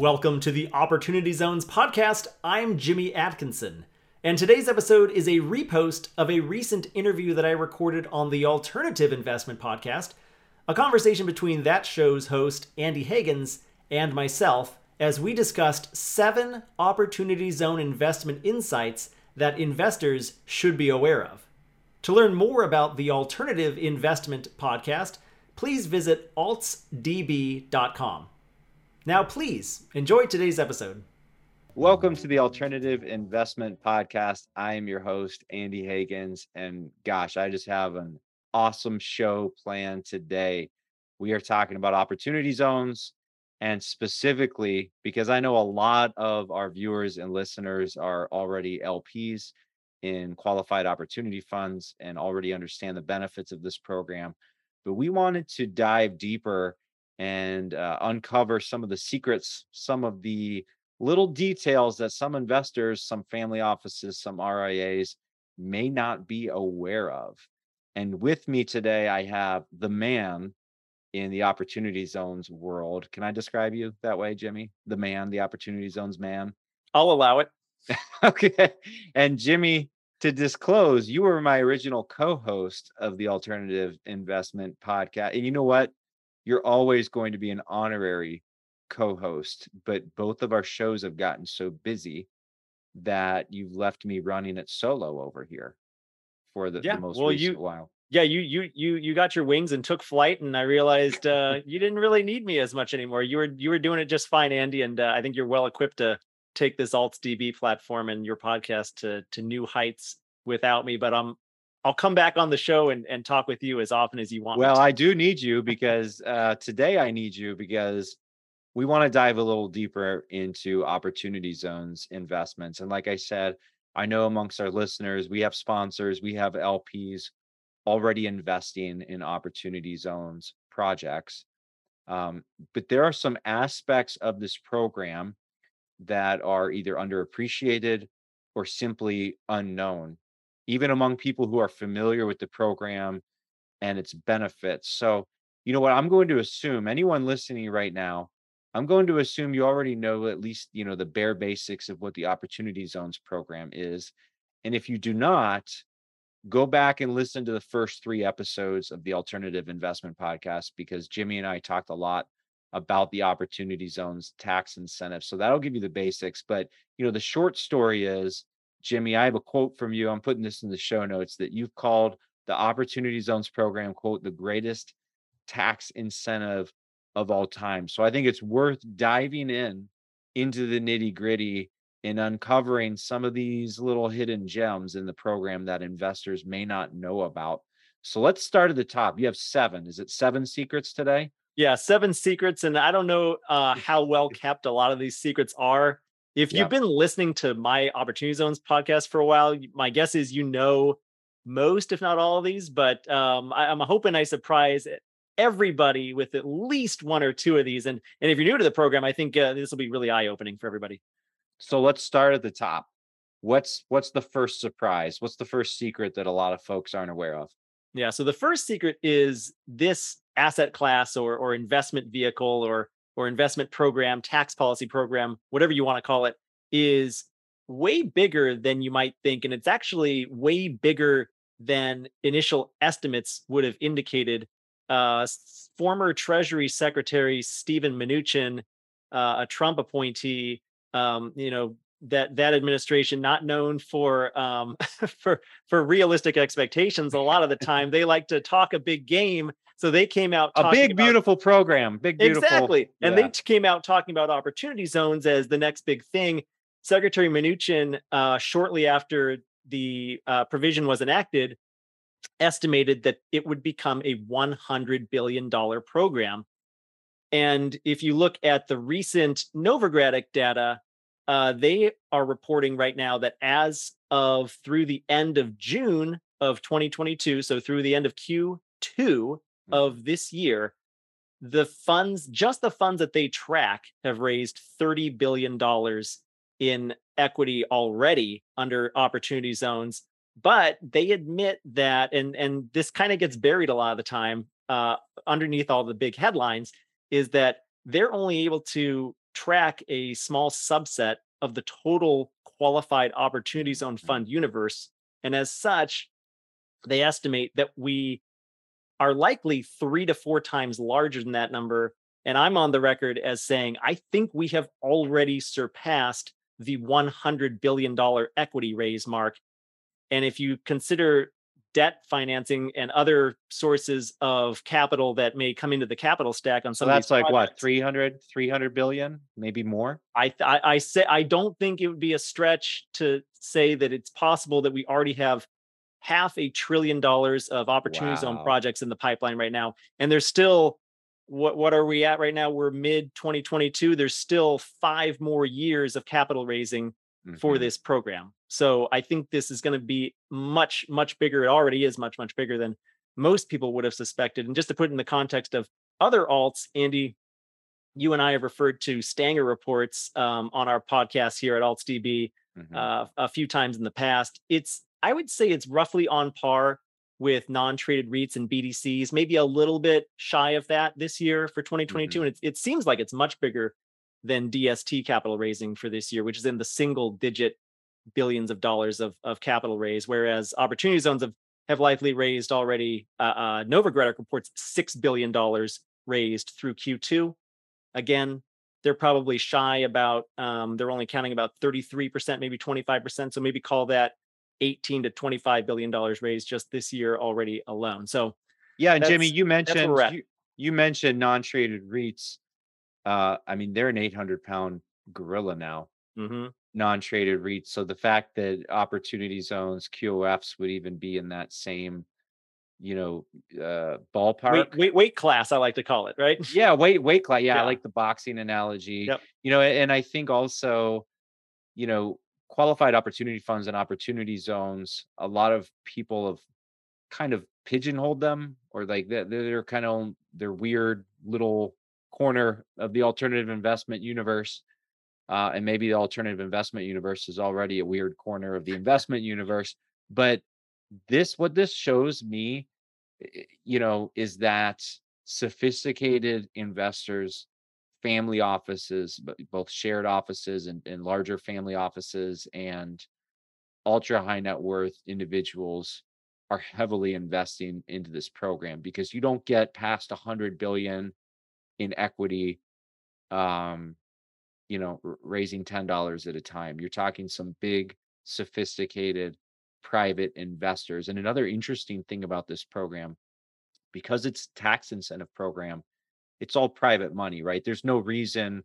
Welcome to the Opportunity Zones podcast. I'm Jimmy Atkinson, and today's episode is a repost of a recent interview that I recorded on the Alternative Investment Podcast, a conversation between that show's host, Andy Hagans, and myself, as we discussed 7 Opportunity Zone investment insights that investors should be aware of. To learn more about the Alternative Investment Podcast, please visit AltsDB.com. Now, please enjoy today's episode. Welcome to the Alternative Investment Podcast. I am your host, Andy Hagans, and gosh, I just have an awesome show planned today. We are talking about opportunity zones, and specifically because I know a lot of our viewers and listeners are already LPs in qualified opportunity funds and already understand the benefits of this program, but we wanted to dive deeper and uncover some of the secrets, some of the little details that some investors, some family offices, some RIAs may not be aware of. And with me today, I have the man in the Opportunity Zones world. Can I describe you that way, Jimmy? The man, the Opportunity Zones man? I'll allow it. Okay. And Jimmy, to disclose, you were my original co-host of the Alternative Investment Podcast. And you know what? You're always going to be an honorary co-host, but both of our shows have gotten so busy that you've left me running it solo over here for the most recent while. Yeah, you got your wings and took flight, and I realized you didn't really need me as much anymore. You were doing it just fine, Andy, and I think you're well equipped to take this AltsDB platform and your podcast to new heights without me. But I'll come back on the show and talk with you as often as you want. Well, I do need you because today I need you because we want to dive a little deeper into opportunity zones investments. And like I said, I know amongst our listeners, we have sponsors, we have LPs already investing in opportunity zones projects. But there are some aspects of this program that are either underappreciated or simply unknown, even among people who are familiar with the program and its benefits. So, you know what, I'm going to assume anyone listening right now, I'm going to assume you already know at least, you know, the bare basics of what the Opportunity Zones program is. And if you do not, go back and listen to the first 3 episodes of the Alternative Investment Podcast, because Jimmy and I talked a lot about the Opportunity Zones tax incentives. So that'll give you the basics. But, you know, the short story is, Jimmy, I have a quote from you. I'm putting this in the show notes that you've called the Opportunity Zones program, quote, the greatest tax incentive of all time. So I think it's worth diving into the nitty gritty and uncovering some of these little hidden gems in the program that investors may not know about. So let's start at the top. You have 7. Is it 7 secrets today? Yeah, 7 secrets. And I don't know how well kept a lot of these secrets are. If you've been listening to my Opportunity Zones podcast for a while, my guess is you know most, if not all of these, but I'm hoping I surprise everybody with at least 1 or 2 of these. And if you're new to the program, I think this will be really eye-opening for everybody. So let's start at the top. What's the first surprise? What's the first secret that a lot of folks aren't aware of? Yeah, so the first secret is this asset class or investment vehicle or investment program, tax policy program, whatever you want to call it, is way bigger than you might think. And it's actually way bigger than initial estimates would have indicated. Former Treasury Secretary Stephen Mnuchin, a Trump appointee, that administration not known for realistic expectations. A lot of the time they like to talk a big game. So they came out a big, beautiful program, big, beautiful. Exactly. And they came out talking about opportunity zones as the next big thing. Secretary Mnuchin, shortly after the provision was enacted, estimated that it would become a $100 billion program. And if you look at the recent Novogradac data, they are reporting right now that as of through the end of June of 2022, so through the end of Q2, of this year, the funds, just the funds that they track, have raised $30 billion in equity already under opportunity zones. But they admit that, and this kind of gets buried a lot of the time underneath all the big headlines, is that they're only able to track a small subset of the total qualified opportunity zone fund universe. And as such, they estimate that we are likely 3 to 4 times larger than that number. And I'm on the record as saying, I think we have already surpassed the $100 billion equity raise mark. And if you consider debt financing and other sources of capital that may come into the capital stack on some of these projects, like what, 300 billion, maybe more? I say, I don't think it would be a stretch to say that it's possible that we already have $500 billion of opportunity zone projects in the pipeline right now. And there's still, what are we at right now? We're mid 2022. There's still 5 more years of capital raising for this program. So I think this is going to be much, much bigger. It already is much, much bigger than most people would have suspected. And just to put it in the context of other alts, Andy, you and I have referred to Stanger reports on our podcast here at AltsDB a few times in the past. I would say it's roughly on par with non-traded REITs and BDCs, maybe a little bit shy of that this year for 2022. And it seems like it's much bigger than DST capital raising for this year, which is in the single digit billions of dollars of capital raise, whereas opportunity zones have likely raised already. Novogradac reports $6 billion raised through Q2. Again, they're probably shy about, they're only counting about 33%, maybe 25%. So maybe call that $18 to $25 billion raised just this year already alone. So yeah, and Jimmy, you mentioned non-traded REITs. I mean, they're an 800-pound gorilla now, non-traded REITs. So the fact that opportunity zones, QOFs would even be in that same, ballpark. Weight class, I like to call it, right? Yeah, weight class. Yeah, I like the boxing analogy. Yep. And I think also, qualified opportunity funds and opportunity zones, a lot of people have kind of pigeonholed them, or like they're kind of their weird little corner of the alternative investment universe. And maybe the alternative investment universe is already a weird corner of the investment universe. But what this shows me, is that sophisticated investors, family offices, both shared offices and larger family offices, and ultra high net worth individuals are heavily investing into this program, because you don't get past 100 billion in equity, raising $10 at a time. You're talking some big, sophisticated private investors. And another interesting thing about this program, because it's a tax incentive program, it's all private money, right? There's no reason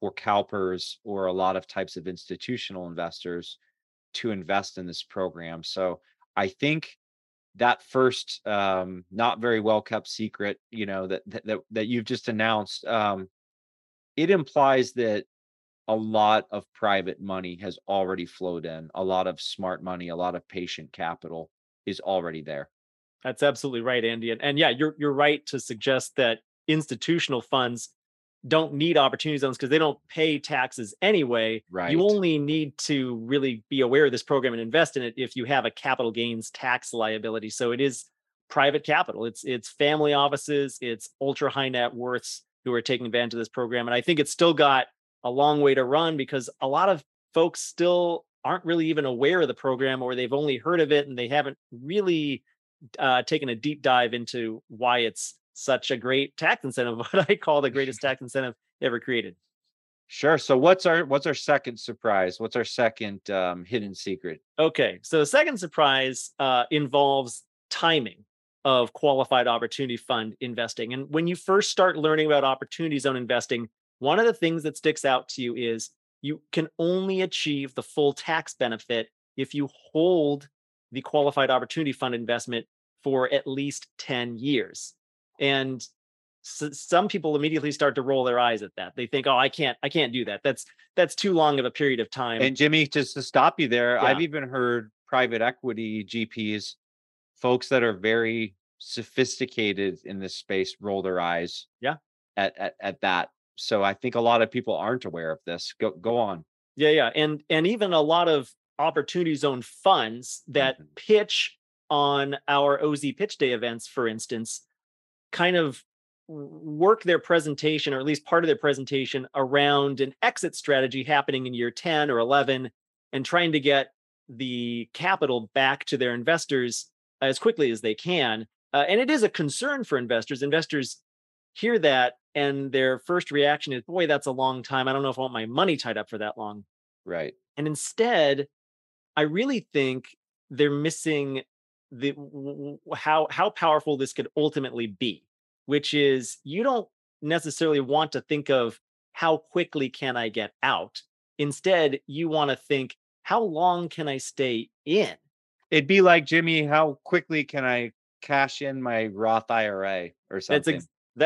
for CalPERS or a lot of types of institutional investors to invest in this program. So I think that first not very well kept secret, that you've just announced, it implies that a lot of private money has already flowed in, a lot of smart money, a lot of patient capital is already there. That's absolutely right, Andy. And yeah, you're right to suggest that institutional funds don't need opportunity zones because they don't pay taxes anyway. Right. You only need to really be aware of this program and invest in it if you have a capital gains tax liability. So it is private capital. It's family offices, it's ultra high net worths who are taking advantage of this program. And I think it's still got a long way to run, because a lot of folks still aren't really even aware of the program, or they've only heard of it and they haven't really taken a deep dive into why it's such a great tax incentive, what I call the greatest tax incentive ever created. Sure. So what's our second surprise? What's our second hidden secret? Okay. So the second surprise involves timing of qualified opportunity fund investing. And when you first start learning about opportunity zone investing, one of the things that sticks out to you is you can only achieve the full tax benefit if you hold the qualified opportunity fund investment for at least 10 years. And some people immediately start to roll their eyes at that. They think, "Oh, I can't do that. That's too long of a period of time." And Jimmy, just to stop you there, yeah. I've even heard private equity GPs, folks that are very sophisticated in this space, roll their eyes. Yeah. At that. So I think a lot of people aren't aware of this. Go on. Yeah, and even a lot of opportunity zone funds that pitch on our OZ pitch day events, for instance, kind of work their presentation, or at least part of their presentation, around an exit strategy happening in year 10 or 11 and trying to get the capital back to their investors as quickly as they can. And it is a concern for investors. Investors hear that and their first reaction is, boy, that's a long time. I don't know if I want my money tied up for that long. Right. And instead, I really think they're missing the how powerful this could ultimately be, which is you don't necessarily want to think of how quickly can I get out. Instead, you want to think, how long can I stay in? It'd be like, Jimmy, how quickly can I cash in my Roth IRA or something?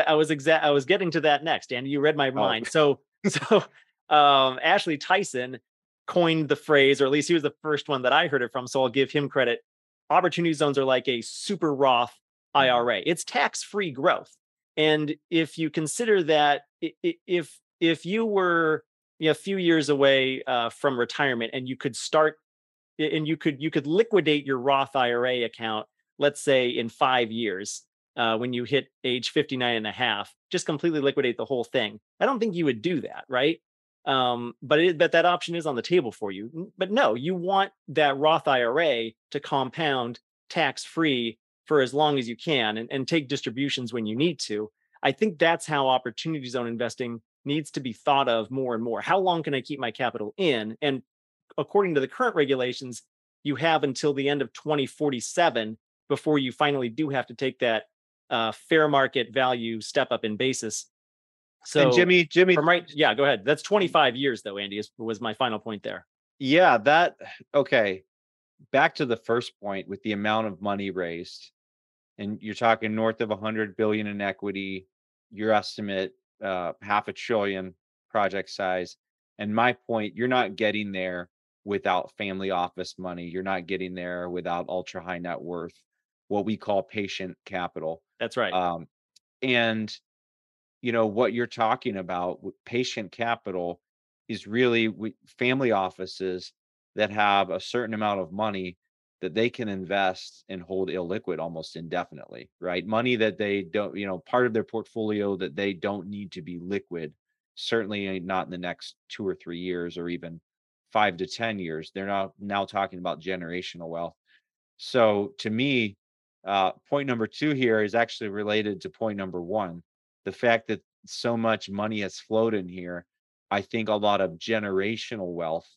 I was getting to that next, Andy. You read my mind. So Ashley Tyson coined the phrase, or at least he was the first one that I heard it from, so I'll give him credit. Opportunity zones are like a super Roth IRA. It's tax-free growth. And if you consider that, if you were a few years away from retirement and you could start, and you could liquidate your Roth IRA account, let's say in 5 years, when you hit age 59 and a half, just completely liquidate the whole thing. I don't think you would do that, right? But that option is on the table for you. But no, you want that Roth IRA to compound tax-free for as long as you can and take distributions when you need to. I think that's how opportunity zone investing needs to be thought of more and more. How long can I keep my capital in? And according to the current regulations, you have until the end of 2047 before you finally do have to take that fair market value step up in basis. So, and Jimmy, from right, yeah, go ahead. That's 25 years, though, Andy, was my final point there. Yeah, okay. Back to the first point with the amount of money raised, and you're talking north of $100 billion in equity. Your estimate, $500 billion project size. And my point, you're not getting there without family office money. You're not getting there without ultra high net worth, what we call patient capital. That's right. And you know what you're talking about, patient capital, is really family offices that have a certain amount of money that they can invest and hold illiquid almost indefinitely, right? Money that they don't, part of their portfolio that they don't need to be liquid, certainly not in the next 2 or 3 years or even 5 to 10 years. They're now talking about generational wealth. So to me, point number two here is actually related to point number one. The fact that so much money has flowed in here, I think a lot of generational wealth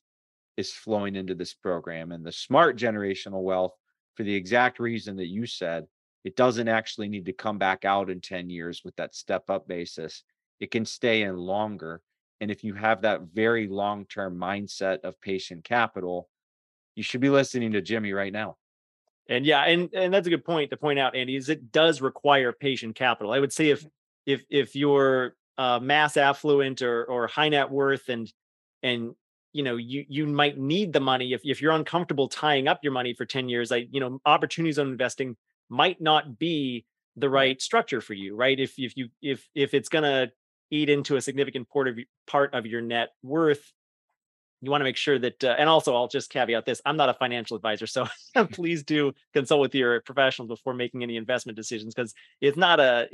is flowing into this program. And the smart generational wealth, for the exact reason that you said, it doesn't actually need to come back out in 10 years with that step-up basis. It can stay in longer. And if you have that very long-term mindset of patient capital, you should be listening to Jimmy right now. And yeah, and that's a good point to point out, Andy, is it does require patient capital. I would say if you're mass affluent or high net worth and you might need the money, if you're uncomfortable tying up your money for 10 years, opportunity zone investing might not be the right structure for you, right? If it's going to eat into a significant part of your net worth, you want to make sure that, and also I'll just caveat this, I'm not a financial advisor, so please do consult with your professionals before making any investment decisions, because it's not a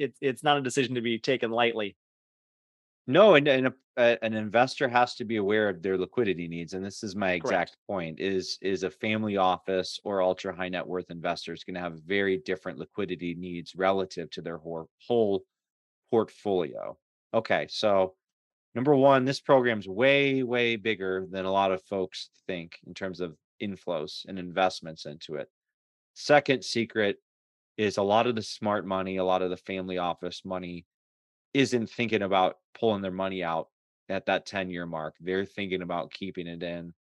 decision to be taken lightly. No, and an investor has to be aware of their liquidity needs, and this is my exact point, is a family office or ultra high net worth investor is going to have very different liquidity needs relative to their whole portfolio. Okay, so number one, this program's way, way bigger than a lot of folks think in terms of inflows and investments into it. Second secret is a lot of the smart money, a lot of the family office money isn't thinking about pulling their money out at that 10-year mark. They're thinking about keeping it in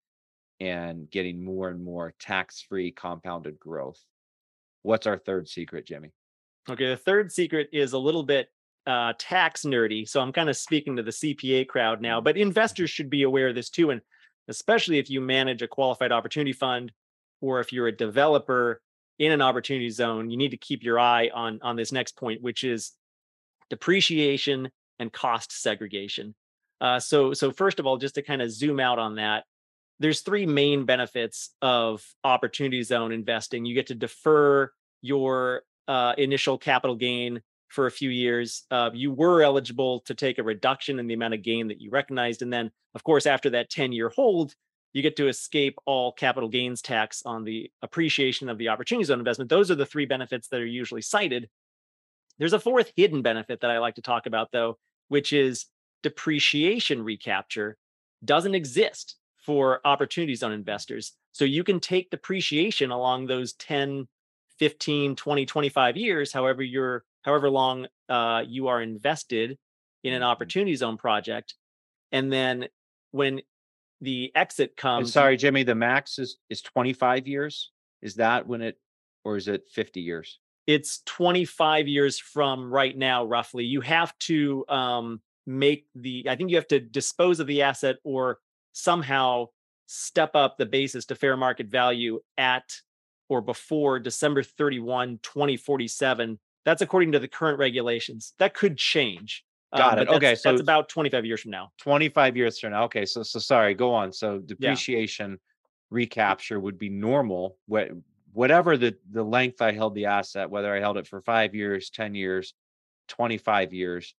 and getting more and more tax-free compounded growth. What's our third secret, Jimmy? Okay, the third secret is a little bit tax nerdy. So I'm kind of speaking to the CPA crowd now, but investors should be aware of this too. And especially if you manage a qualified opportunity fund, or if you're a developer in an opportunity zone, you need to keep your eye on this next point, which is depreciation and cost segregation. So first of all, just to kind of zoom out on that, there's three main benefits of opportunity zone investing. You get to defer your initial capital gain for a few years, you were eligible to take a reduction in the amount of gain that you recognized. And then, of course, after that 10-year hold, you get to escape all capital gains tax on the appreciation of the opportunity zone investment. Those are the three benefits that are usually cited. There's a fourth hidden benefit that I like to talk about, though, which is depreciation recapture. Doesn't exist for opportunity zone investors. So you can take depreciation along those 10, 15, 20, 25 years, however long you are invested in an opportunity zone project. And then when the exit comes. I'm sorry, Jimmy, the max is 25 years. Is that when it, or is it 50 years? It's 25 years from right now, roughly. You have to I think you have to dispose of the asset or somehow step up the basis to fair market value at or before December 31, 2047. That's according to the current regulations. That could change. Got it. Okay. So that's about 25 years from now. 25 years from now. Okay. So sorry, go on. So depreciation recapture would be normal. Whatever the length I held the asset, whether I held it for 5 years, 10 years, 25 years,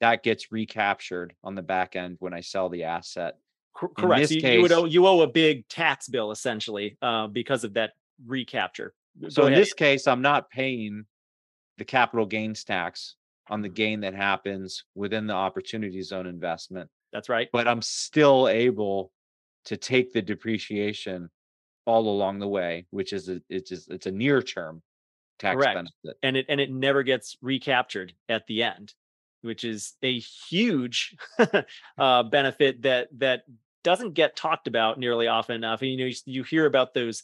that gets recaptured on the back end when I sell the asset. Correct. So you owe a big tax bill essentially because of that recapture. So in this case, I'm not paying the capital gains tax on the gain that happens within the opportunity zone investment. That's right. But I'm still able to take the depreciation all along the way, which is it's a near term tax benefit. And it never gets recaptured at the end, which is a huge benefit that doesn't get talked about nearly often enough. And, you hear about those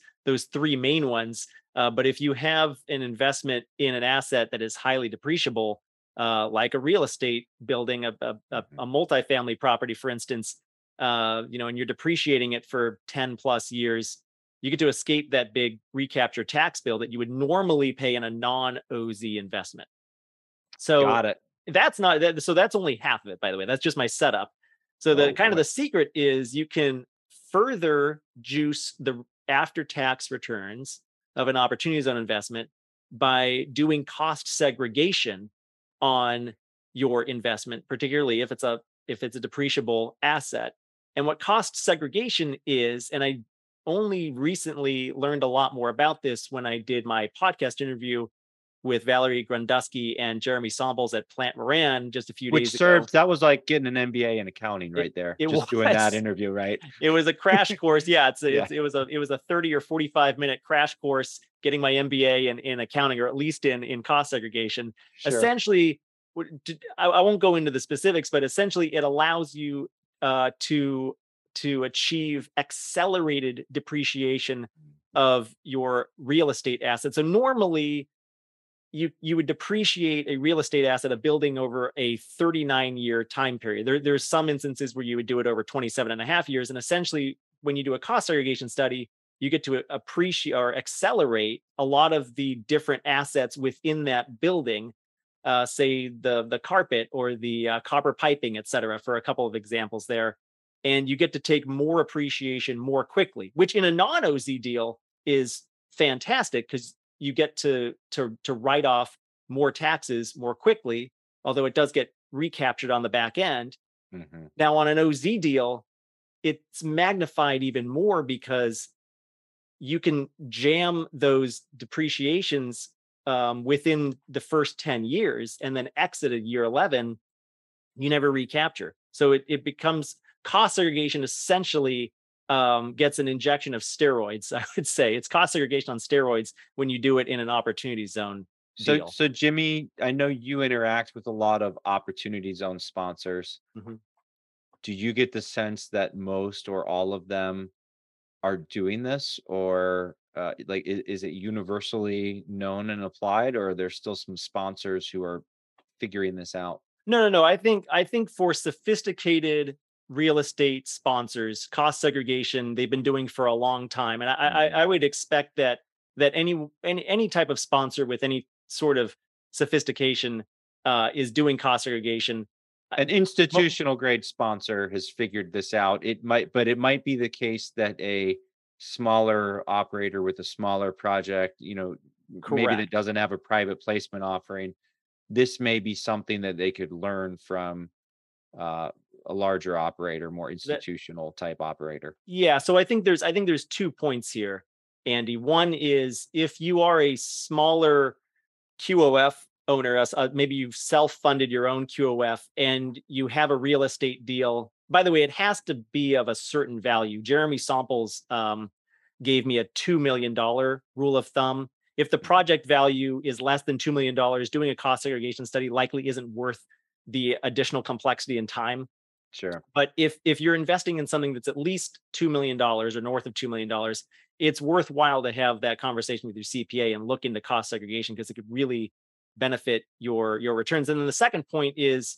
three main ones, but if you have an investment in an asset that is highly depreciable, like a real estate building, a multifamily property, for instance, and you're depreciating it for 10 plus years, you get to escape that big recapture tax bill that you would normally pay in a non-OZ investment. So got it. So that's only half of it, by the way. That's just my setup. So the secret is you can further juice the after-tax returns of an opportunity zone investment by doing cost segregation on your investment, particularly if it's a depreciable asset. And what cost segregation is, and I only recently learned a lot more about this when I did my podcast interview with Valerie Grandusky and Jeremy Sambles at Plant Moran just a few days ago. That was like getting an MBA in accounting right there. Doing that interview, right? It was a crash course. Yeah. It was a 30 or 45 minute crash course getting my MBA in accounting, or at least in cost segregation. Sure. Essentially, I won't go into the specifics, but essentially it allows you to achieve accelerated depreciation of your real estate assets. So normally, you would depreciate a real estate asset, a building, over a 39-year time period. There's some instances where you would do it over 27 and a half years. And essentially, when you do a cost segregation study, you get to appreciate or accelerate a lot of the different assets within that building, say the carpet or the copper piping, et cetera, for a couple of examples there. And you get to take more appreciation more quickly, which in a non-OZ deal is fantastic because you get to write off more taxes more quickly, although it does get recaptured on the back end. Mm-hmm. Now, on an OZ deal, it's magnified even more because you can jam those depreciations within the first 10 years and then exit at year 11, you never recapture. So it becomes cost segregation essentially. Gets an injection of steroids, I would say. It's cost segregation on steroids when you do it in an opportunity zone deal. So Jimmy, I know you interact with a lot of opportunity zone sponsors. Mm-hmm. Do you get the sense that most or all of them are doing this, or is it universally known and applied, or are there still some sponsors who are figuring this out? No. I think for sophisticated real estate sponsors, cost segregation, they've been doing for a long time. And I would expect that any type of sponsor with any sort of sophistication is doing cost segregation. An institutional grade sponsor has figured this out. It might be the case that a smaller operator with a smaller project, maybe that doesn't have a private placement offering, this may be something that they could learn from a larger operator, more institutional type operator. Yeah. So I think there's 2 points here, Andy. One is, if you are a smaller QOF owner, maybe you've self-funded your own QOF and you have a real estate deal. By the way, it has to be of a certain value. Jeremy Sambles gave me a $2 million rule of thumb. If the project value is less than $2 million, doing a cost segregation study likely isn't worth the additional complexity and time. Sure. But if you're investing in something that's at least $2 million or north of $2 million, it's worthwhile to have that conversation with your CPA and look into cost segregation, because it could really benefit your returns. And then the second point is,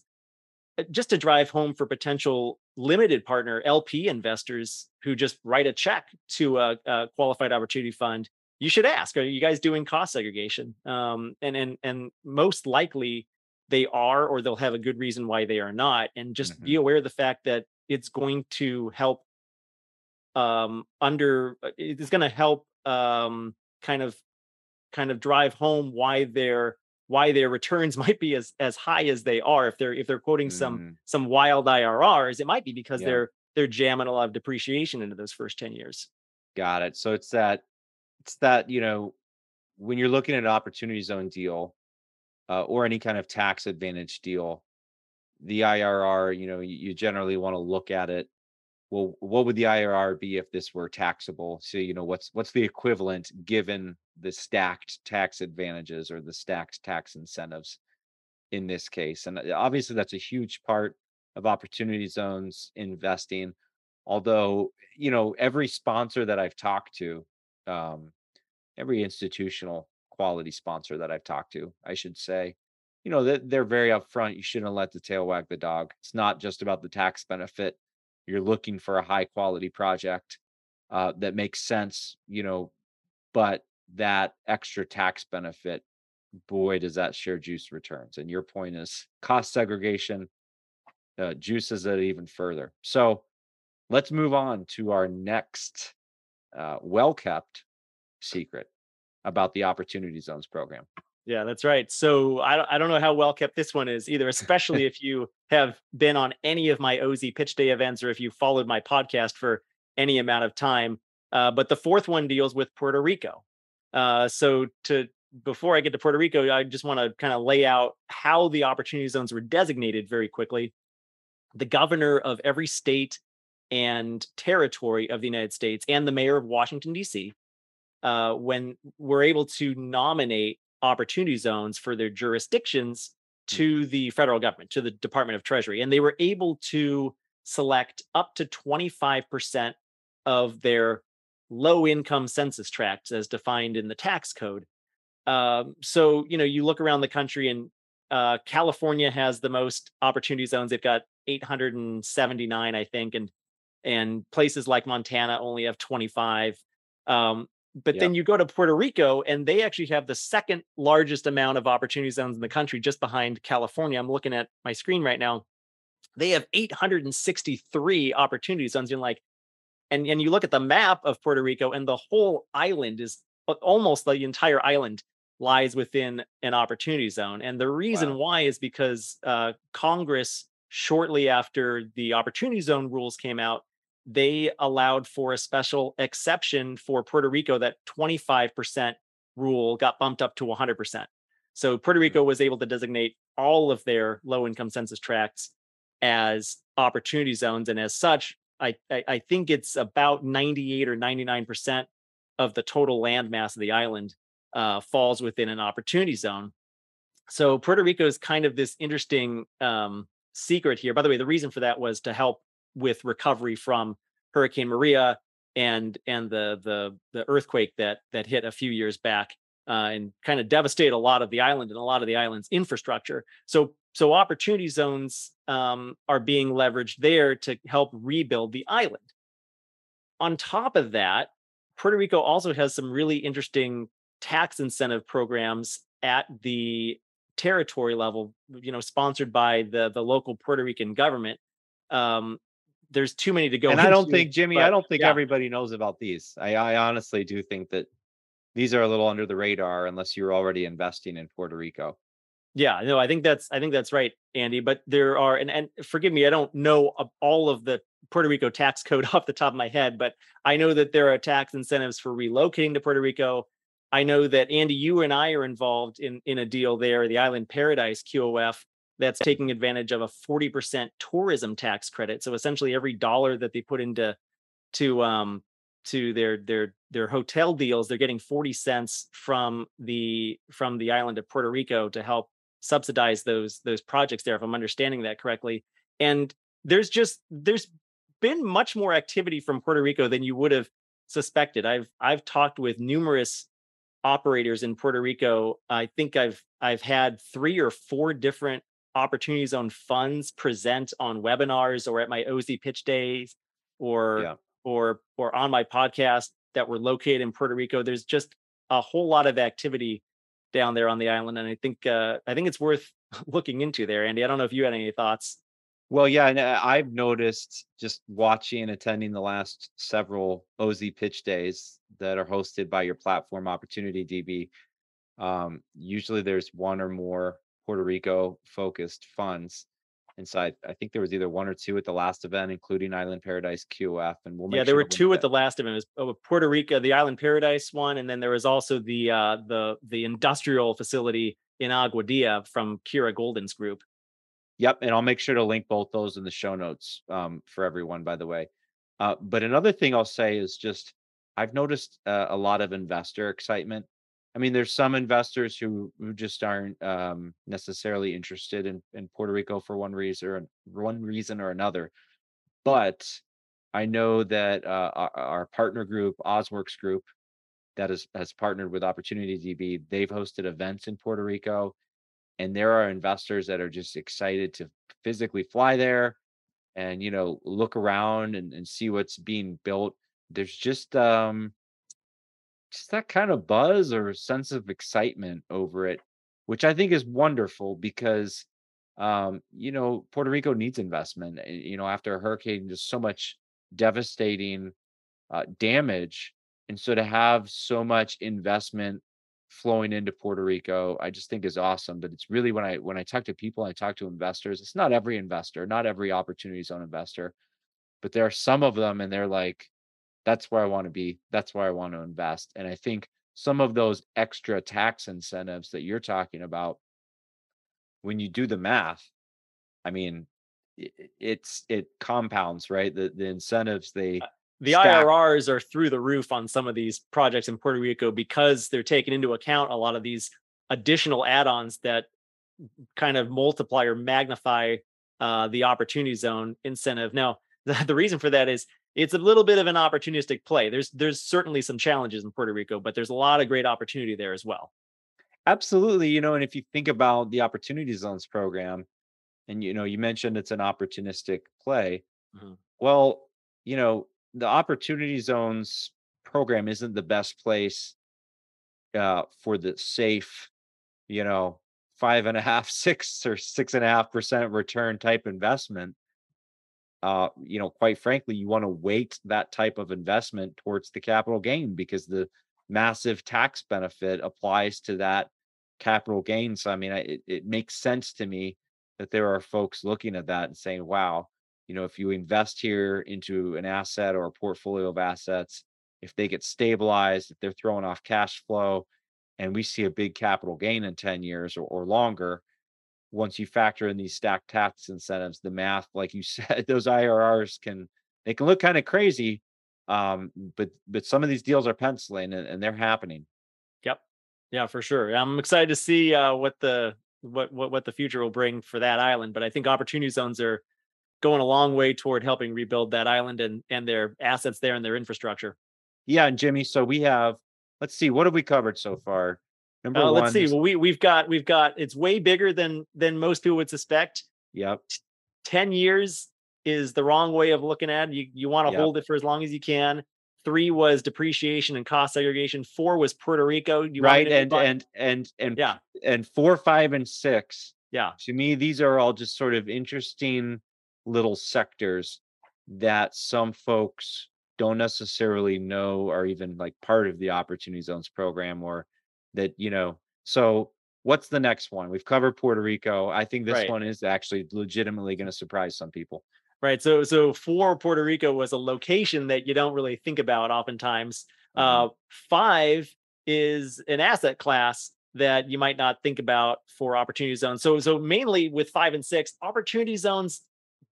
just to drive home for potential limited partner LP investors who just write a check to a qualified opportunity fund, you should ask, are you guys doing cost segregation? And most likely they are, or they'll have a good reason why they are not. And just be aware of the fact that it's going to help kind of drive home why their returns might be as high as they are. If they're quoting some wild IRRs, it might be because they're jamming a lot of depreciation into those first 10 years. Got it. So it's that, you know, when you're looking at an opportunity zone deal or any kind of tax advantage deal, the IRR, you know, you generally want to look at it. Well, what would the IRR be if this were taxable? So, you know, what's the equivalent given the stacked tax advantages or the stacked tax incentives in this case? And obviously that's a huge part of opportunity zones investing. Although, you know, every sponsor that I've talked to, every institutional quality sponsor that I've talked to, I should say, you know, they're very upfront. You shouldn't let the tail wag the dog. It's not just about the tax benefit. You're looking for a high quality project that makes sense, you know, but that extra tax benefit, boy, does that share juice returns. And your point is cost segregation juices it even further. So let's move on to our next well-kept secret about the Opportunity Zones program. Yeah, that's right. So I don't know how well kept this one is either, especially if you have been on any of my OZ pitch day events, or if you followed my podcast for any amount of time. But the fourth one deals with Puerto Rico. Before I get to Puerto Rico, I just want to kind of lay out how the opportunity zones were designated very quickly. The governor of every state and territory of the United States and the mayor of Washington, D.C., when we're able to nominate opportunity zones for their jurisdictions to the federal government, to the Department of Treasury. And they were able to select up to 25% of their low income census tracts as defined in the tax code. So, you know, you look around the country and California has the most opportunity zones. They've got 879, I think. And places like Montana only have 25. But then you go to Puerto Rico and they actually have the second largest amount of opportunity zones in the country, just behind California. I'm looking at my screen right now. They have 863 opportunity zones. You're like, and you look at the map of Puerto Rico and the whole island is almost the entire island lies within an opportunity zone. And the reason why is because Congress, shortly after the opportunity zone rules came out, they allowed for a special exception for Puerto Rico. That 25% rule got bumped up to 100%. So Puerto Rico was able to designate all of their low-income census tracts as opportunity zones. And as such, I think it's about 98 or 99% of the total land mass of the island falls within an opportunity zone. So Puerto Rico is kind of this interesting secret here. By the way, the reason for that was to help with recovery from Hurricane Maria and the earthquake that hit a few years back and kind of devastated a lot of the island and a lot of the island's infrastructure. So opportunity zones are being leveraged there to help rebuild the island. On top of that, Puerto Rico also has some really interesting tax incentive programs at the territory level, you know, sponsored by the local Puerto Rican government. There's too many to go. And into, I don't think, Jimmy, everybody knows about these. I honestly do think that these are a little under the radar unless you're already investing in Puerto Rico. Yeah, no, I think that's right, Andy. But there are, and forgive me, I don't know all of the Puerto Rico tax code off the top of my head, but I know that there are tax incentives for relocating to Puerto Rico. I know that, Andy, you and I are involved in a deal there, the Island Paradise QOF, that's taking advantage of a 40% tourism tax credit. So essentially every dollar that they put into to their hotel deals, they're getting 40 cents from the island of Puerto Rico to help subsidize those projects there, if I'm understanding that correctly. And there's been much more activity from Puerto Rico than you would have suspected. I've talked with numerous operators in Puerto Rico. I think I've had 3 or 4 different Opportunity Zone funds present on webinars or at my OZ pitch days or on my podcast that were located in Puerto Rico. There's just a whole lot of activity down there on the island, and I think it's worth looking into there. Andy, I don't know if you had any thoughts. Well, yeah, and I've noticed just watching and attending the last several OZ pitch days that are hosted by your platform, OpportunityDB. Usually there's one or more Puerto Rico focused funds. And so I think there was either 1 or 2 at the last event, including Island Paradise QF. And we'll make there were 2 at the last event. It was Puerto Rico, the Island Paradise one, and then there was also the industrial facility in Aguadilla from Kira Golden's group. Yep, and I'll make sure to link both those in the show notes for everyone, by the way. But another thing I'll say is just I've noticed a lot of investor excitement. I mean, there's some investors who just aren't necessarily interested in Puerto Rico for one reason or another. But I know that our partner group, OzWorks group, that has partnered with OpportunityDB, they've hosted events in Puerto Rico, and there are investors that are just excited to physically fly there and, you know, look around and see what's being built. There's just that kind of buzz or sense of excitement over it, which I think is wonderful because, you know, Puerto Rico needs investment. You know, after a hurricane, there's so much devastating damage. And so to have so much investment flowing into Puerto Rico, I just think is awesome. But it's really when I talk to people, I talk to investors, it's not every investor, not every Opportunity Zone investor, but there are some of them and they're like, that's where I want to be. That's where I want to invest. And I think some of those extra tax incentives that you're talking about, when you do the math, I mean, it compounds, right? The incentives, the stack. IRRs are through the roof on some of these projects in Puerto Rico because they're taking into account a lot of these additional add-ons that kind of multiply or magnify the Opportunity Zone incentive. Now, the reason for that is it's a little bit of an opportunistic play. There's certainly some challenges in Puerto Rico, but there's a lot of great opportunity there as well. Absolutely. You know, and if you think about the Opportunity Zones program, and, you know, you mentioned it's an opportunistic play. Mm-hmm. Well, you know, the Opportunity Zones program isn't the best place for the safe, you know, 5.5%, 6% or 6.5% return type investment. You know, quite frankly, you want to weight that type of investment towards the capital gain because the massive tax benefit applies to that capital gain. So, I mean, it makes sense to me that there are folks looking at that and saying, wow, you know, if you invest here into an asset or a portfolio of assets, if they get stabilized, if they're throwing off cash flow, and we see a big capital gain in 10 years or longer, once you factor in these stacked tax incentives, the math, like you said, those IRRs can look kind of crazy, but some of these deals are penciling and they're happening. Yep, yeah, for sure. I'm excited to see what the future will bring for that island. But I think Opportunity Zones are going a long way toward helping rebuild that island and their assets there and their infrastructure. Yeah, and Jimmy, so we have, let's see, what have we covered so far? Number one. Let's see. Well, we've got it's way bigger than most people would suspect. Yep. 10 years is the wrong way of looking at it. You want to hold it for as long as you can. 3 was depreciation and cost segregation. 4 was Puerto Rico. And 4, 5, and 6. Yeah. To me, these are all just sort of interesting little sectors that some folks don't necessarily know are even like part of the Opportunity Zones program or that, you know, so What's the next one? We've covered Puerto Rico. I think this one is actually legitimately going to surprise some people. Right. So four, Puerto Rico was a location that you don't really think about oftentimes. Mm-hmm. Five is an asset class that you might not think about for opportunity zones. So mainly with 5 and 6, opportunity zones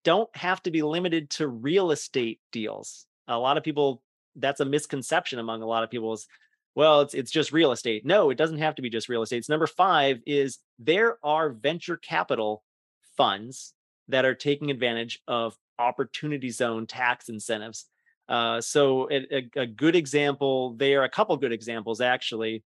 don't have to be limited to real estate deals. A lot of people, that's a misconception among a lot of people is, well, it's just real estate. No, it doesn't have to be just real estate. It's number 5 is there are venture capital funds that are taking advantage of opportunity zone tax incentives. So a good example, there are a couple good examples actually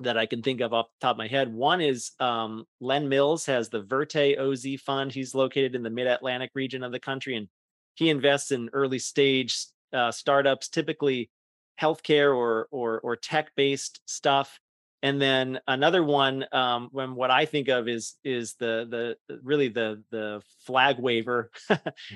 that I can think of off the top of my head. One is Len Mills has the Verte OZ fund. He's located in the mid-Atlantic region of the country, and he invests in early stage startups, typically healthcare or tech-based stuff. And then another one, when what I think of is the flag waver,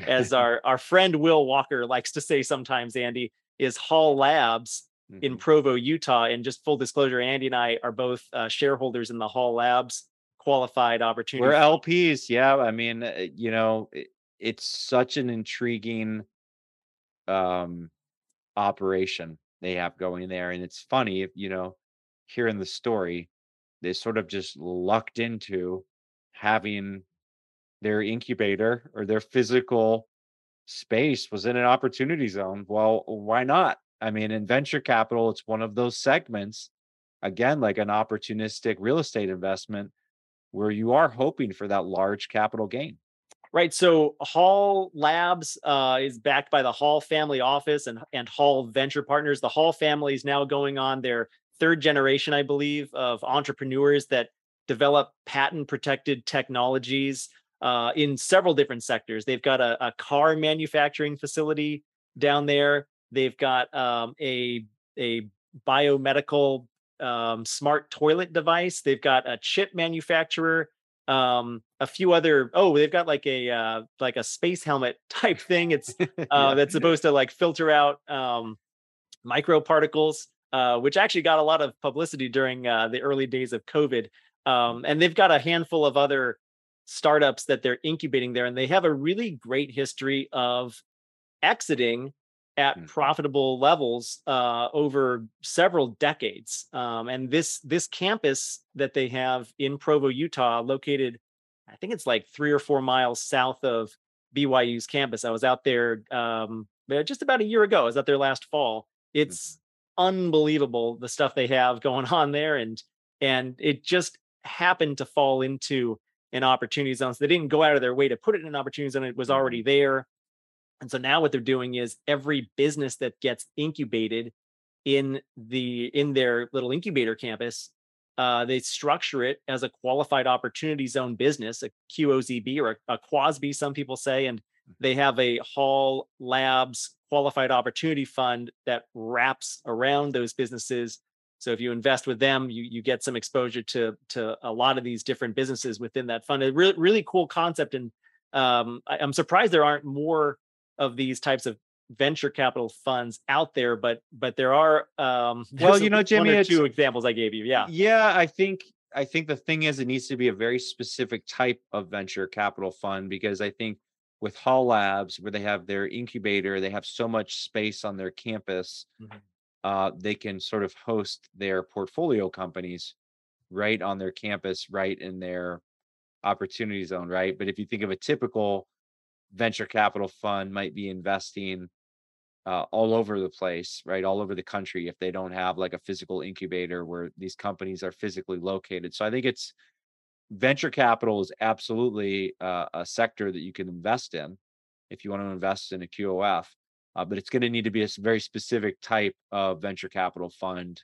as our friend Will Walker likes to say sometimes, Andy, is Hall Labs in Provo, Utah. And just full disclosure, Andy and I are both shareholders in the Hall Labs Qualified Opportunity. We're LPs, yeah. I mean, you know, it's such an intriguing operation they have going there, and it's funny, if you know. Hearing the story, they sort of just lucked into having their incubator or their physical space was in an opportunity zone. Well, why not? I mean, in venture capital, it's one of those segments, again, like an opportunistic real estate investment where you are hoping for that large capital gain. Right. So Hall Labs is backed by the Hall family office and Hall Venture Partners. The Hall family is now going on their third generation, I believe, of entrepreneurs that develop patent-protected technologies in several different sectors. They've got a car manufacturing facility down there. They've got a biomedical smart toilet device. They've got a chip manufacturer. A few other. Oh, they've got like a space helmet type thing. It's that's supposed to like filter out microparticles. Which actually got a lot of publicity during the early days of COVID. And they've got a handful of other startups that they're incubating there. And they have a really great history of exiting at profitable levels over several decades. And this campus that they have in Provo, Utah, located, I think it's like 3 or 4 miles south of BYU's campus. I was out there just about a year ago. I was out there last fall. It's unbelievable the stuff they have going on there, and it just happened to fall into an opportunity zone. So they didn't go out of their way to put it in an opportunity zone. It was already there. And so now what they're doing is every business that gets incubated in their little incubator campus, they structure it as a qualified opportunity zone business, a QOZB or a QOZB, some people say, and they have a Hall Labs Qualified Opportunity Fund that wraps around those businesses. So if you invest with them, you get some exposure to a lot of these different businesses within that fund. A really, really cool concept. And I'm surprised there aren't more of these types of venture capital funds out there, but there are well, you know, Jimmy, one or two examples I gave you. Yeah. Yeah, I think the thing is it needs to be a very specific type of venture capital fund, because I think with Hall Labs, where they have their incubator, they have so much space on their campus, they can sort of host their portfolio companies right on their campus, right in their opportunity zone, right? But if you think of a typical venture capital fund might be investing all over the place, right? All over the country, if they don't have like a physical incubator where these companies are physically located. So I think it's venture capital is absolutely a sector that you can invest in if you want to invest in a QOF, but it's going to need to be a very specific type of venture capital fund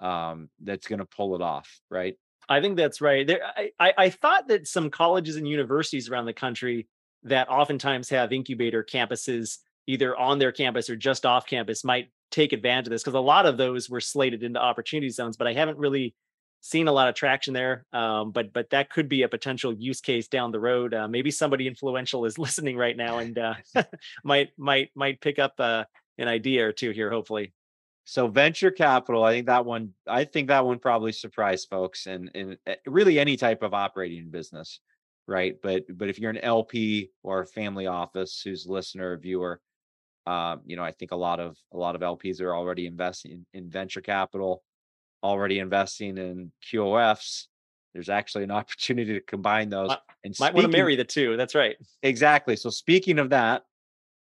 that's going to pull it off, right? I think that's right. I thought that some colleges and universities around the country that oftentimes have incubator campuses either on their campus or just off campus might take advantage of this, because a lot of those were slated into opportunity zones, but I haven't really seen a lot of traction there, but that could be a potential use case down the road. Maybe somebody influential is listening right now and might pick up an idea or two here, hopefully. So venture capital, I think that one probably surprised folks, and really any type of operating business, right? But if you're an LP or a family office who's a listener or viewer, I think a lot of LPs are already investing in venture capital, already investing in QOFs. There's actually an opportunity to combine those. And might want to marry the two. That's right. Exactly. So speaking of that,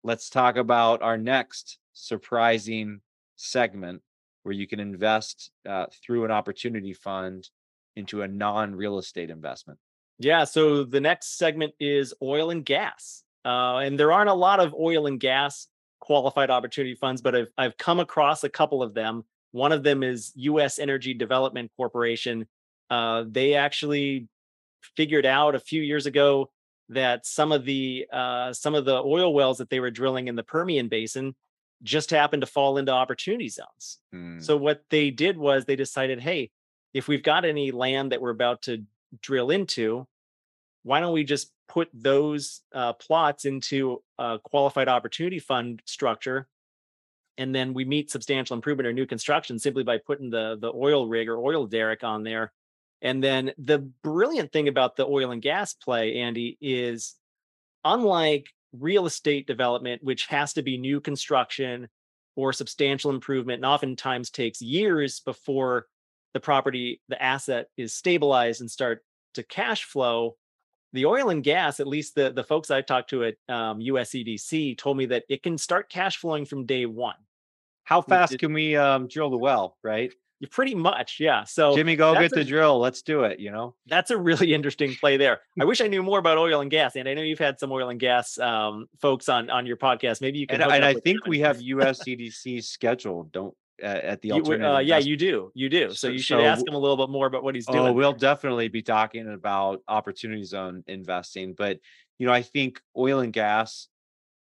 let's talk about our next surprising segment where you can invest through an opportunity fund into a non-real estate investment. Yeah. So the next segment is oil and gas. And there aren't a lot of oil and gas qualified opportunity funds, but I've come across a couple of them. One of them is U.S. Energy Development Corporation. They actually figured out a few years ago that some of the oil wells that they were drilling in the Permian Basin just happened to fall into opportunity zones. Mm. So what they did was they decided, hey, if we've got any land that we're about to drill into, why don't we just put those plots into a qualified opportunity fund structure, and then we meet substantial improvement or new construction simply by putting the oil rig or oil derrick on there. And then the brilliant thing about the oil and gas play, Andy, is unlike real estate development, which has to be new construction or substantial improvement, and oftentimes takes years before the property, the asset is stabilized and start to cash flow, the oil and gas, at least the folks I talked to at USEDC told me that it can start cash flowing from day one. How fast can we drill the well, right? Pretty much, yeah. So Jimmy, go get the drill. Let's do it, That's a really interesting play there. I wish I knew more about oil and gas, and I know you've had some oil and gas folks on your podcast. Maybe you can. And I think we have USEDC scheduled, at the alternative. Yeah, you do. So you should ask him a little bit more about what he's doing. We'll definitely be talking about opportunity zone investing. But, I think oil and gas,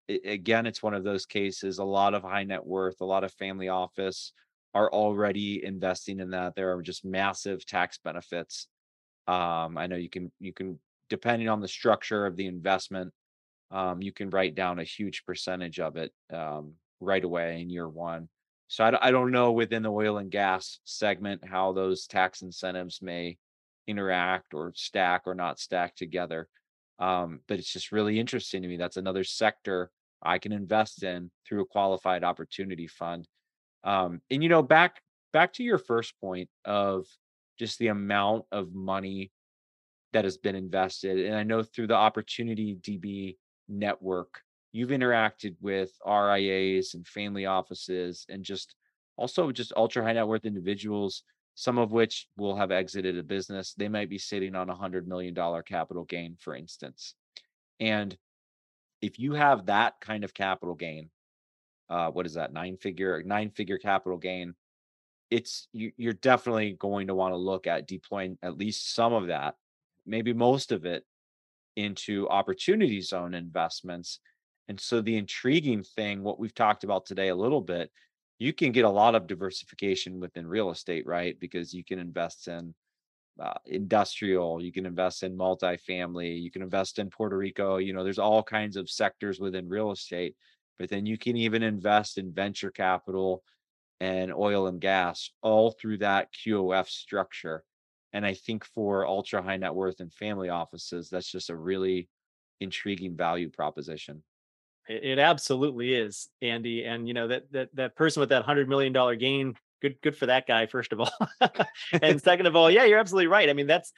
again, it's one of those cases, a lot of high net worth, a lot of family office are already investing in that. There are just massive tax benefits. I know you can, depending on the structure of the investment, you can write down a huge percentage of it right away in year one. So I don't know within the oil and gas segment how those tax incentives may interact or stack or not stack together. But it's just really interesting to me. That's another sector I can invest in through a qualified opportunity fund. And back to your first point of just the amount of money that has been invested. And I know through the OpportunityDB network, you've interacted with RIAs and family offices and just ultra high net worth individuals, some of which will have exited a business. They might be sitting on $100 million capital gain, for instance. And if you have that kind of capital gain, what is that, nine figure capital gain, you're definitely going to want to look at deploying at least some of that, maybe most of it, into opportunity zone investments. And so the intriguing thing, what we've talked about today a little bit, you can get a lot of diversification within real estate, right? Because you can invest in industrial, you can invest in multifamily, you can invest in Puerto Rico, there's all kinds of sectors within real estate, but then you can even invest in venture capital and oil and gas all through that QOF structure. And I think for ultra high net worth and family offices, that's just a really intriguing value proposition. It absolutely is, Andy. And that person with that $100 million gain, good for that guy, first of all. And second of all, yeah, you're absolutely right. I mean, that's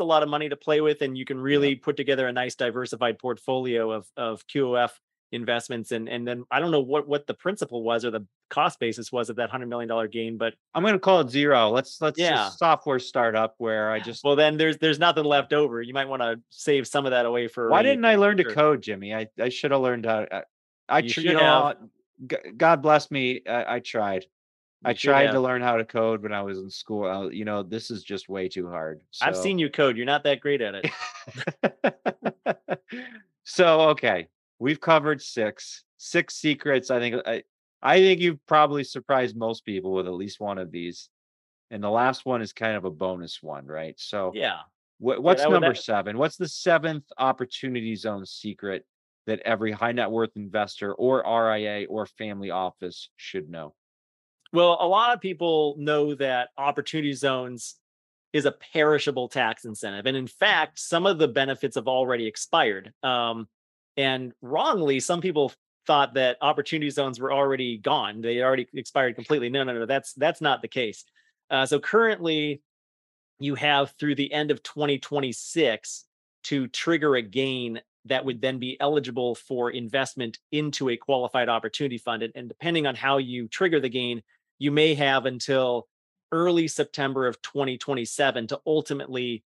a lot of money to play with, and you can really put together a nice diversified portfolio of QOF investments. And then I don't know what the principal was or the cost basis was of that $100 million gain, but I'm going to call it zero. Let's just software startup where I just, well, then there's nothing left over. You might want to save some of that away for, why didn't I learn to code, Jimmy? I should have learned how to, God bless me. I tried to learn how to code when I was in school. This is just way too hard. So. I've seen you code. You're not that great at it. So, okay. We've covered six secrets. I think you've probably surprised most people with at least one of these, and the last one is kind of a bonus one, right? So yeah, what's number seven? What's the seventh opportunity zone secret that every high net worth investor or RIA or family office should know? Well, a lot of people know that Opportunity Zones is a perishable tax incentive. And in fact, some of the benefits have already expired. And wrongly, some people thought that Opportunity Zones were already gone. They already expired completely. No, that's not the case. So currently, you have through the end of 2026 to trigger a gain that would then be eligible for investment into a qualified opportunity fund. And depending on how you trigger the gain, you may have until early September of 2027 to ultimately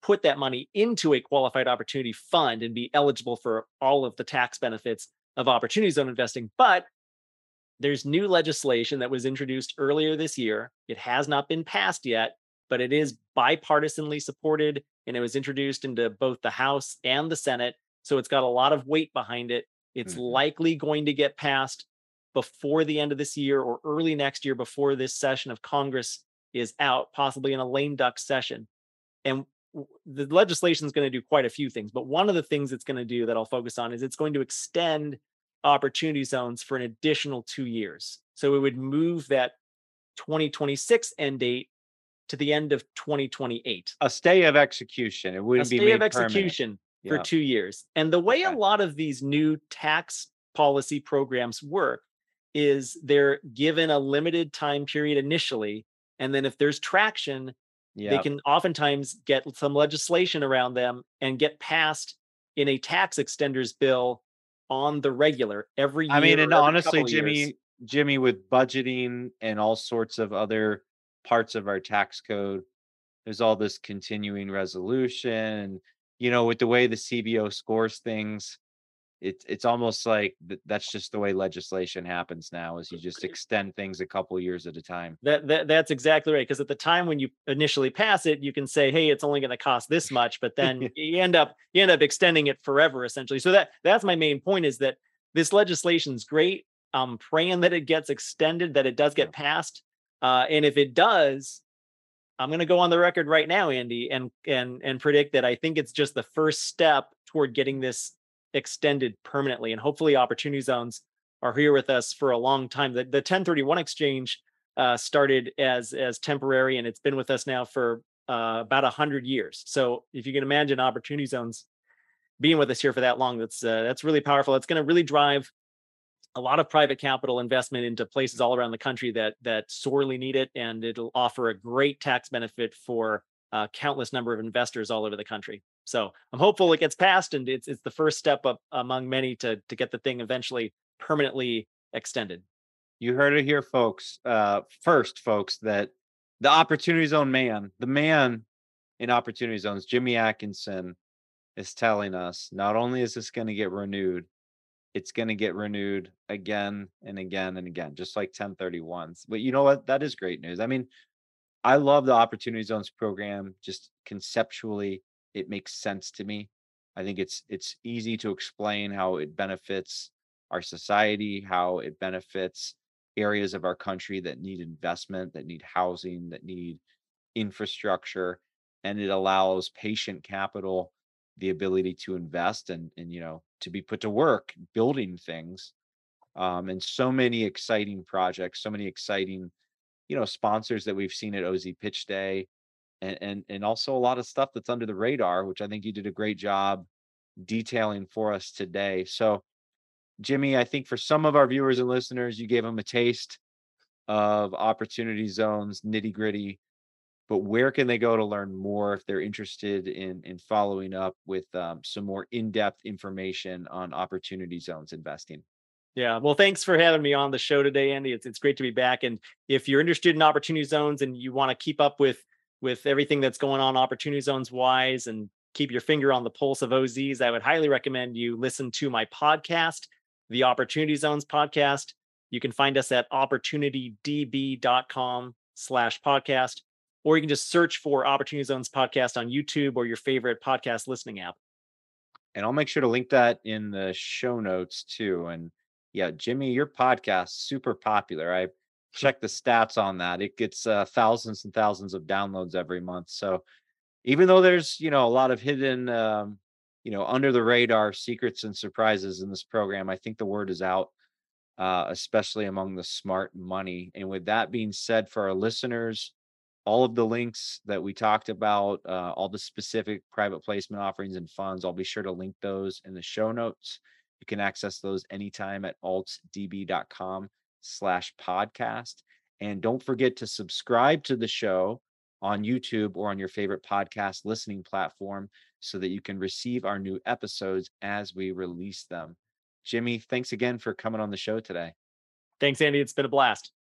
put that money into a qualified opportunity fund and be eligible for all of the tax benefits of opportunity zone investing. But there's new legislation that was introduced earlier this year. It has not been passed yet, but it is bipartisanly supported, and it was introduced into both the House and the Senate. So it's got a lot of weight behind it. It's likely going to get passed before the end of this year or early next year, before this session of Congress is out, possibly in a lame duck session. And the legislation is going to do quite a few things. But one of the things it's going to do that I'll focus on is it's going to extend opportunity zones for an additional 2 years. So it would move that 2026 end date to the end of 2028. A stay of execution. It wouldn't be made permanent. A stay of execution for 2 years. And the way a lot of these new tax policy programs work is they're given a limited time period initially. And then if there's traction, they can oftentimes get some legislation around them and get passed in a tax extenders bill on the regular every year. I mean, and honestly, Jimmy, with budgeting and all sorts of other parts of our tax code, there's all this continuing resolution. You know, with the way the CBO scores things, it's almost like that's just the way legislation happens now, is you just extend things a couple years at a time. That's exactly right. Because at the time when you initially pass it, you can say, hey, it's only going to cost this much, but then you end up extending it forever, essentially. So that's my main point, is that this legislation's great. I'm praying that it gets extended, that it does get passed. And if it does, I'm going to go on the record right now, Andy, and predict that I think it's just the first step toward getting this extended permanently. And hopefully opportunity zones are here with us for a long time. The 1031 exchange started as temporary, and it's been with us now for about 100 years. So if you can imagine opportunity zones being with us here for that long, that's really powerful. It's going to really drive a lot of private capital investment into places all around the country that sorely need it, and it'll offer a great tax benefit for a countless number of investors all over the country. So I'm hopeful it gets passed, and it's the first step up among many to get the thing eventually permanently extended. You heard it here, folks. First, folks, that the Opportunity Zone man, the man in Opportunity Zones, Jimmy Atkinson, is telling us not only is this going to get renewed, it's going to get renewed again and again and again, just like 1031s. But you know what? That is great news. I mean, I love the Opportunity Zones program. Just conceptually, it makes sense to me. I think it's easy to explain how it benefits our society, how it benefits areas of our country that need investment, that need housing, that need infrastructure. And it allows patient capital the ability to invest and you know, to be put to work building things, and so many exciting projects, so many exciting, you know, sponsors that we've seen at OZ Pitch Day, and also a lot of stuff that's under the radar, which I think you did a great job detailing for us today. So, Jimmy, I think for some of our viewers and listeners, you gave them a taste of Opportunity Zones nitty gritty. But where can they go to learn more if they're interested in following up with some more in-depth information on Opportunity Zones investing? Yeah, well, thanks for having me on the show today, Andy. It's great to be back. And if you're interested in Opportunity Zones and you want to keep up with everything that's going on Opportunity Zones wise and keep your finger on the pulse of OZs, I would highly recommend you listen to my podcast, the Opportunity Zones podcast. You can find us at opportunitydb.com/podcast. Or you can just search for Opportunity Zones podcast on YouTube or your favorite podcast listening app. And I'll make sure to link that in the show notes too. And yeah, Jimmy, your podcast, super popular. I check the stats on that. It gets thousands and thousands of downloads every month. So even though there's, you know, a lot of hidden, under the radar secrets and surprises in this program, I think the word is out. especially among the smart money. And with that being said, for our listeners, all of the links that we talked about, all the specific private placement offerings and funds, I'll be sure to link those in the show notes. You can access those anytime at altsdb.com/podcast. And don't forget to subscribe to the show on YouTube or on your favorite podcast listening platform so that you can receive our new episodes as we release them. Jimmy, thanks again for coming on the show today. Thanks, Andy. It's been a blast.